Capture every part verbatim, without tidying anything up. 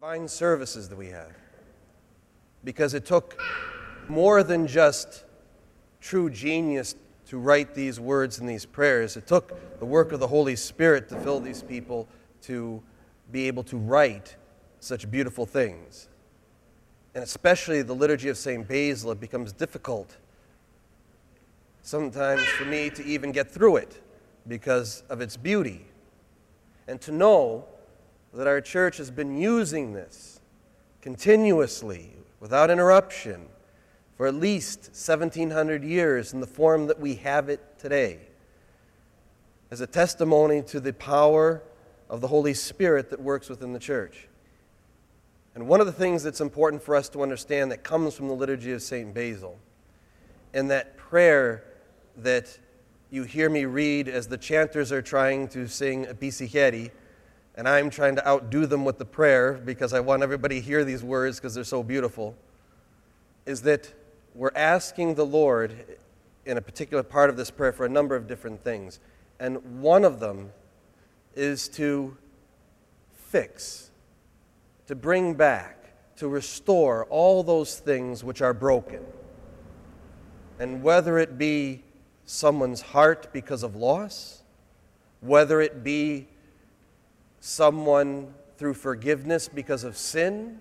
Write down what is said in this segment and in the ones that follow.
Divine services that we have, because it took more than just true genius to write these words and these prayers. It took the work of the Holy Spirit to fill these people to be able to write such beautiful things. And especially the Liturgy of Saint Basil, it becomes difficult sometimes for me to even get through it because of its beauty. And to know that our church has been using this continuously, without interruption, for at least seventeen hundred years in the form that we have it today, as a testimony to the power of the Holy Spirit that works within the church. And one of the things that's important for us to understand that comes from the Liturgy of Saint Basil, and that prayer that you hear me read as the chanters are trying to sing a Pisiheri, and I'm trying to outdo them with the prayer because I want everybody to hear these words because they're so beautiful, is that we're asking the Lord in a particular part of this prayer for a number of different things. And one of them is to fix, to bring back, to restore all those things which are broken. And whether it be someone's heart because of loss, whether it be someone through forgiveness because of sin,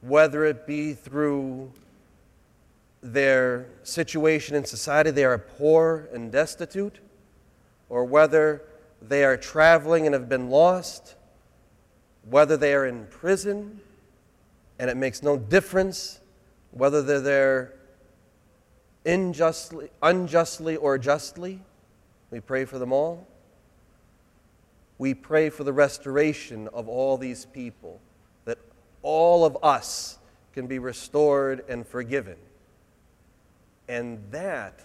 whether it be through their situation in society, they are poor and destitute, or whether they are traveling and have been lost, whether they are in prison, and it makes no difference whether they're there unjustly, unjustly or justly. We pray for them all. We pray for the restoration of all these people, that all of us can be restored and forgiven. And that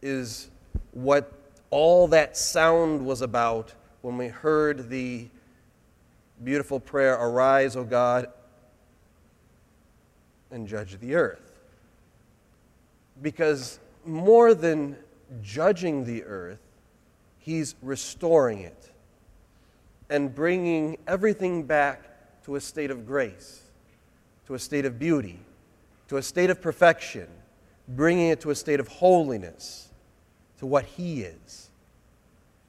is what all that sound was about when we heard the beautiful prayer, "Arise, O God, and judge the earth." Because more than judging the earth, He's restoring it and bringing everything back to a state of grace, to a state of beauty, to a state of perfection, bringing it to a state of holiness, to what He is.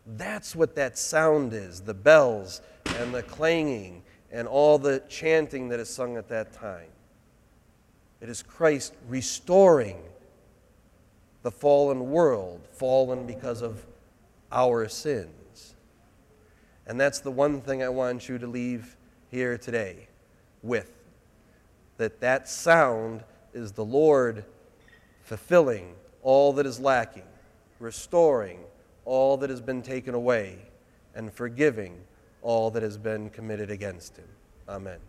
That's what that sound is, the bells and the clanging and all the chanting that is sung at that time. It is Christ restoring the fallen world, fallen because of our sins. And that's the one thing I want you to leave here today with, that that sound is the Lord fulfilling all that is lacking, restoring all that has been taken away, and forgiving all that has been committed against Him. Amen.